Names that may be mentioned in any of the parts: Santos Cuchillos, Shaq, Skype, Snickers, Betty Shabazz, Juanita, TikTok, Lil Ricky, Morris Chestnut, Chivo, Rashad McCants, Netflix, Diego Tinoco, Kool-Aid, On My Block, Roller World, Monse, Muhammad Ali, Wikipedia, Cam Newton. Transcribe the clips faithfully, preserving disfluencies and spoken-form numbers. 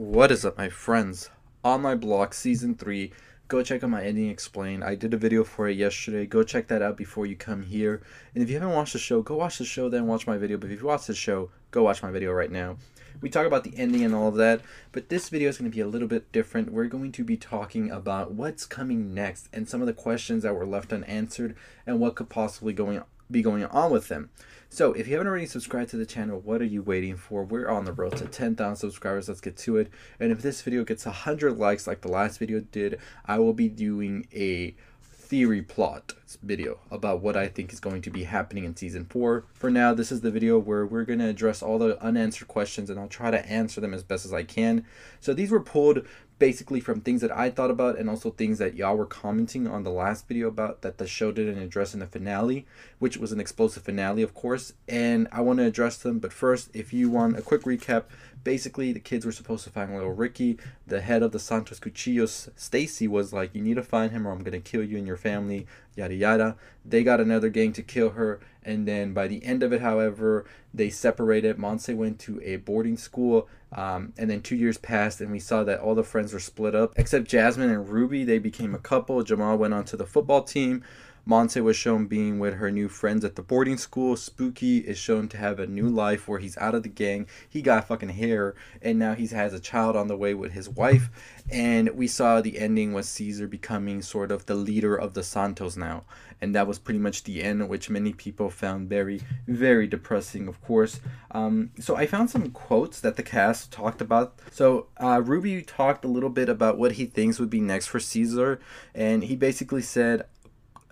What is up, my friends? On My Block season three, go check out my ending explain. I did a video for it yesterday. Go check that out before you come here. And if you haven't watched the show, go watch the show, then watch my video. But if you watch the show, go watch my video right now. We talk about the ending and all of that, but this video is going to be a little bit different. We're going to be talking about what's coming next and some of the questions that were left unanswered and what could possibly going on be going on with them. So if you haven't already subscribed to the channel, what are you waiting for? We're on the road to ten thousand subscribers. Let's get to it. And if this video gets one hundred likes like the last video did, I will be doing a theory plot video about what I think is going to be happening in season four. For now, this is the video where we're going to address all the unanswered questions, and I'll try to answer them as best as I can. So these were pulled basically from things that I thought about, and also things that y'all were commenting on the last video about that the show didn't address in the finale, which was an explosive finale, of course, and I want to address them. But first, if you want a quick recap, basically the kids were supposed to find Lil Ricky. The head of the Santos Cuchillos, Stacy, was like, you need to find him or I'm gonna kill you and your family, yada yada. They got another gang to kill her, and then by the end of it, however, they separated. Monse went to a boarding school, um, and then two years passed, and we saw that all the friends were split up except Jasmine and Ruby. They became a couple. Jamal went on to the football team. Monse was shown being with her new friends at the boarding school. Spooky is shown to have a new life where he's out of the gang. He got fucking hair, and now he has a child on the way with his wife. And we saw the ending was Caesar becoming sort of the leader of the Santos now. And that was pretty much the end, which many people found very, very depressing, of course. Um, so I found some quotes that the cast talked about. So uh, Ruby talked a little bit about what he thinks would be next for Caesar. And he basically said,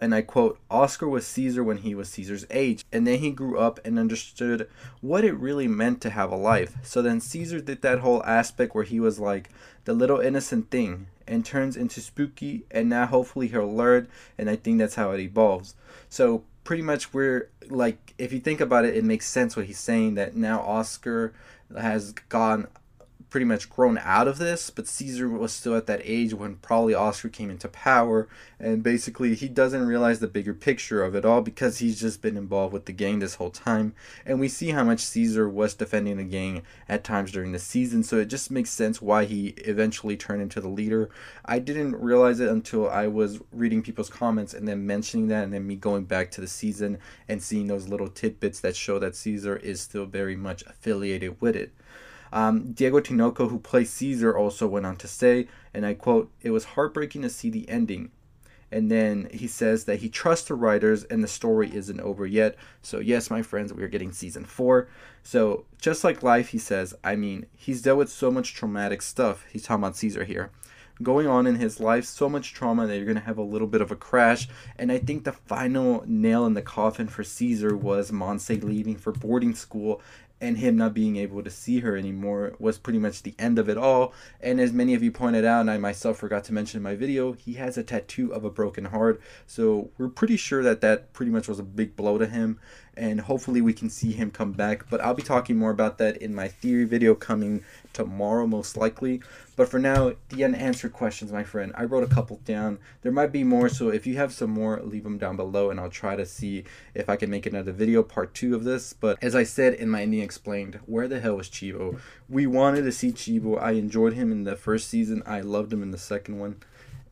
and I quote, Oscar was Caesar when he was Caesar's age, and then he grew up and understood what it really meant to have a life. So then Caesar did that whole aspect where he was like the little innocent thing and turns into Spooky, and now hopefully he'll learn, and I think that's how it evolves. So pretty much we're like, if you think about it, it makes sense what he's saying, that now Oscar has gone pretty much grown out of this, but Caesar was still at that age when probably Oscar came into power, and basically he doesn't realize the bigger picture of it all because he's just been involved with the gang this whole time. And we see how much Caesar was defending the gang at times during the season, so it just makes sense why he eventually turned into the leader. I didn't realize it until I was reading people's comments and then mentioning that, and then me going back to the season and seeing those little tidbits that show that Caesar is still very much affiliated with it. Um, Diego Tinoco, who plays Caesar, also went on to say, and I quote, it was heartbreaking to see the ending. And then he says that he trusts the writers and the story isn't over yet. So yes, my friends, we are getting season four. So just like life, he says, I mean, he's dealt with so much traumatic stuff. He's talking about Caesar here. Going on in his life, so much trauma that you're going to have a little bit of a crash. And I think the final nail in the coffin for Caesar was Monse leaving for boarding school, and him not being able to see her anymore was pretty much the end of it all. And as many of you pointed out, and I myself forgot to mention in my video, he has a tattoo of a broken heart. So we're pretty sure that that pretty much was a big blow to him, and hopefully we can see him come back. But I'll be talking more about that in my theory video coming tomorrow, most likely. But for now, the unanswered questions, my friend. I wrote a couple down. There might be more, so if you have some more, leave them down below, and I'll try to see if I can make another video, part two of this. But as I said in my ending explained, where the hell was Chivo? We wanted to see Chivo. I enjoyed him in the first season. I loved him in the second one,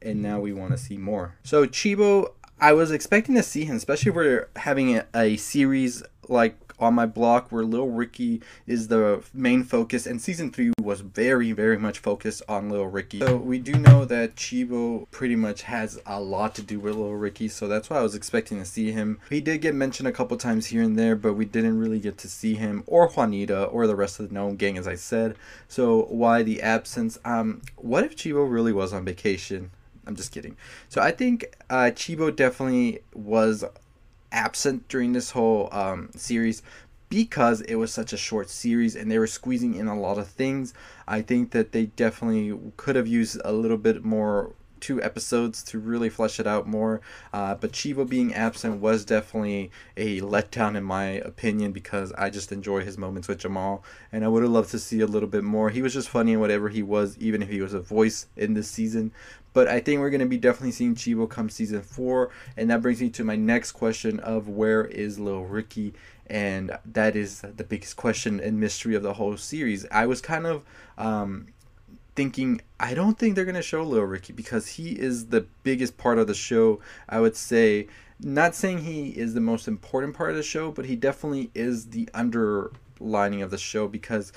and now we want to see more. So Chivo, I was expecting to see him, especially if we're having a, a series like On My Block where Lil Ricky is the main focus, and season three was very very much focused on Lil Ricky. So we do know that Chivo pretty much has a lot to do with Lil Ricky, so that's why I was expecting to see him. He did get mentioned a couple times here and there, but we didn't really get to see him or Juanita or the rest of the known gang, as I said. So why the absence? Um what if Chivo really was on vacation? I'm just kidding. So I think uh Chivo definitely was absent during this whole um, series because it was such a short series and they were squeezing in a lot of things. I think that they definitely could have used a little bit more, two episodes, to really flesh it out more. Uh, but Chivo being absent was definitely a letdown in my opinion, because I just enjoy his moments with Jamal, and I would have loved to see a little bit more. He was just funny in whatever he was, even if he was a voice in this season. But I think we're going to be definitely seeing Chivo come season four. And that brings me to my next question of where is Lil Ricky? And that is the biggest question and mystery of the whole series. I was kind of um, thinking, I don't think they're going to show Lil Ricky because he is the biggest part of the show, I would say. Not saying he is the most important part of the show, but he definitely is the underlining of the show because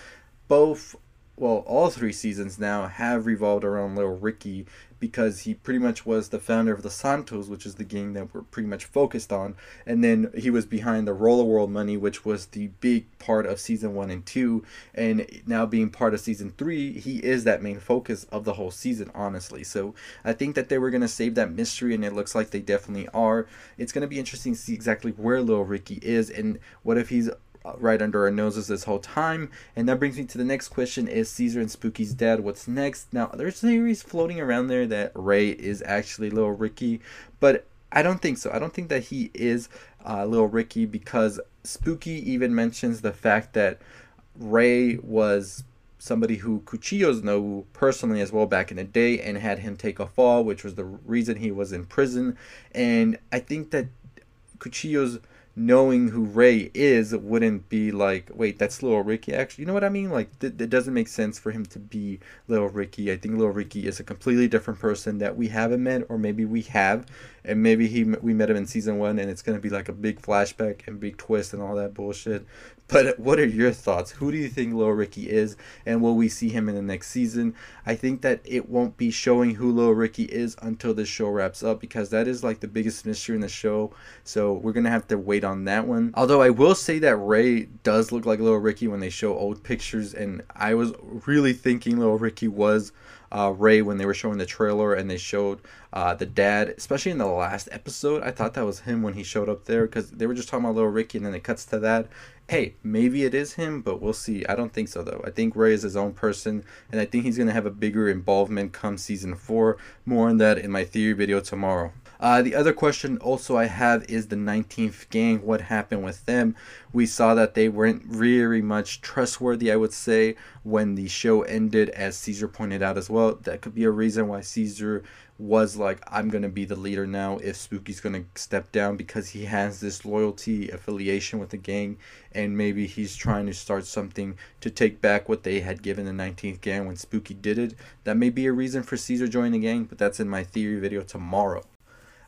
both, well, all three seasons now have revolved around Lil Ricky because he pretty much was the founder of the Santos, which is the gang that we're pretty much focused on. And then he was behind the Roller World money, which was the big part of season one and two. And now being part of season three, he is that main focus of the whole season, honestly. So I think that they were going to save that mystery, and it looks like they definitely are. It's going to be interesting to see exactly where Lil Ricky is and what if he's right under our noses this whole time. And that brings me to the next question: is Caesar and Spooky's dad? What's next? Now, there's theories floating around there that Ray is actually Lil Ricky, but I don't think so. I don't think that he is uh, Lil Ricky because Spooky even mentions the fact that Ray was somebody who Cuchillos know personally as well back in the day and had him take a fall, which was the reason he was in prison. And I think that Cuchillos knowing who Ray is wouldn't be like, wait, that's Lil Ricky actually, you know what I mean? Like, th- it doesn't make sense for him to be Lil Ricky. I think Lil Ricky is a completely different person that we haven't met, or maybe we have, and maybe he we met him in season one, and it's going to be like a big flashback and big twist and all that bullshit. But what are your thoughts? Who do you think Lil Ricky is, and will we see him in the next season? I think that it won't be showing who Lil Ricky is until this show wraps up, because that is like the biggest mystery in the show, so we're going to have to wait on that one. Although I will say that Ray does look like Lil Ricky when they show old pictures, and I was really thinking Lil Ricky was uh, Ray when they were showing the trailer and they showed uh, the dad, especially in the last episode. I thought that was him when he showed up there because they were just talking about Lil Ricky and then it cuts to that. Hey, maybe it is him, but we'll see. I don't think so, though. I think Ray is his own person, and I think he's going to have a bigger involvement come season four. More on that in my theory video tomorrow. Uh, the other question also I have is the nineteenth gang. What happened with them? We saw that they weren't really much trustworthy, I would say, when the show ended, as Caesar pointed out as well. That could be a reason why Caesar was like, I'm going to be the leader now if Spooky's going to step down, because he has this loyalty affiliation with the gang, and maybe he's trying to start something to take back what they had given the nineteenth gang when Spooky did it. That may be a reason for Caesar joining the gang, but that's in my theory video tomorrow.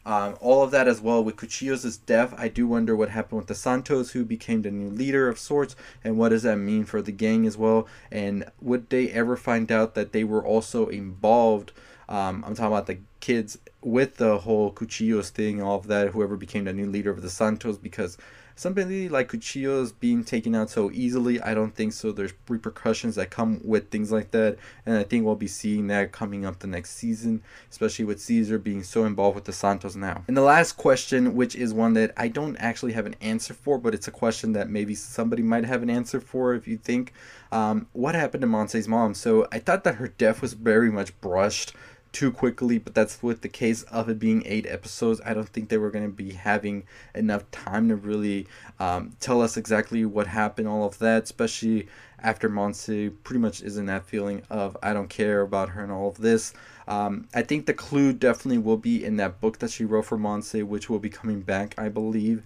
Um, all of that as well with Cuchillos' death. I do wonder what happened with the Santos, who became the new leader of sorts, and what does that mean for the gang as well, and would they ever find out that they were also involved, um, I'm talking about the kids, with the whole Cuchillos thing, all of that, whoever became the new leader of the Santos, because somebody like Cuchillos being taken out so easily, I don't think so. There's repercussions that come with things like that, and I think we'll be seeing that coming up the next season, especially with Caesar being so involved with the Santos now. And the last question, which is one that I don't actually have an answer for, but it's a question that maybe somebody might have an answer for if you think, um, what happened to Monse's mom? So I thought that her death was very much brushed too quickly, but that's with the case of it being eight episodes. I don't think they were going to be having enough time to really um, tell us exactly what happened, all of that, especially after Monse pretty much is in that feeling of I don't care about her and all of this. Um, I think the clue definitely will be in that book that she wrote for Monse, which will be coming back, I believe,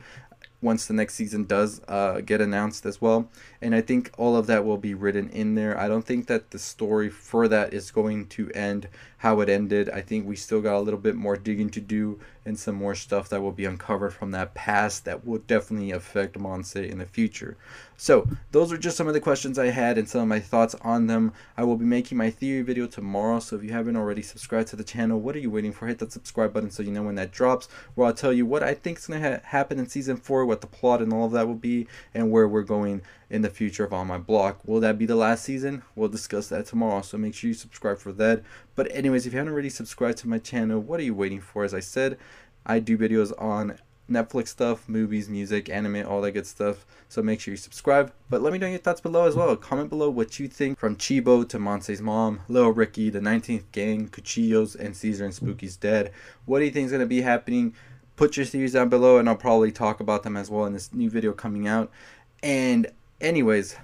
once the next season does uh, get announced as well. And I think all of that will be written in there. I don't think that the story for that is going to end how it ended. I think we still got a little bit more digging to do and some more stuff that will be uncovered from that past that will definitely affect Monse in the future. So those are just some of the questions I had and some of my thoughts on them. I will be making my theory video tomorrow, so if you haven't already subscribed to the channel, what are you waiting for? Hit that subscribe button so you know when that drops, where I'll tell you what I think is going to ha- happen in season four, what the plot and all of that will be, and where we're going in the future of On My Block. Will that be the last season? We'll discuss that tomorrow, so make sure you subscribe for that. But anyways, if you haven't already subscribed to my channel, what are you waiting for? As I said, I do videos on Netflix stuff, movies, music, anime, all that good stuff, so make sure you subscribe. But let me know your thoughts below as well. Comment below what you think, from Chivo to Monse's mom, Lil Ricky, the nineteenth gang, Cuchillos, and Caesar and Spooky's dead. What do you think is going to be happening? Put your theories down below, and I'll probably talk about them as well in this new video coming out. And anyways,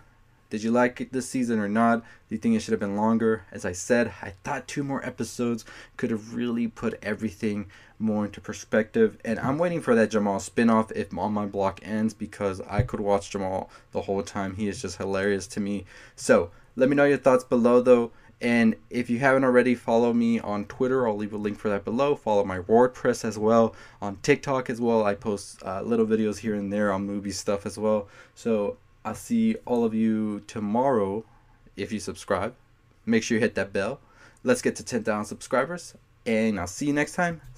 did you like it this season or not? Do you think it should have been longer? As I said, I thought two more episodes could have really put everything more into perspective. And I'm waiting for that Jamal spinoff if On My Block ends, because I could watch Jamal the whole time. He is just hilarious to me. So let me know your thoughts below, though. And if you haven't already, follow me on Twitter. I'll leave a link for that below. Follow my WordPress as well. On TikTok as well. I post uh, little videos here and there on movie stuff as well. So I'll see all of you tomorrow if you subscribe. Make sure you hit that bell. Let's get to ten thousand subscribers. And I'll see you next time.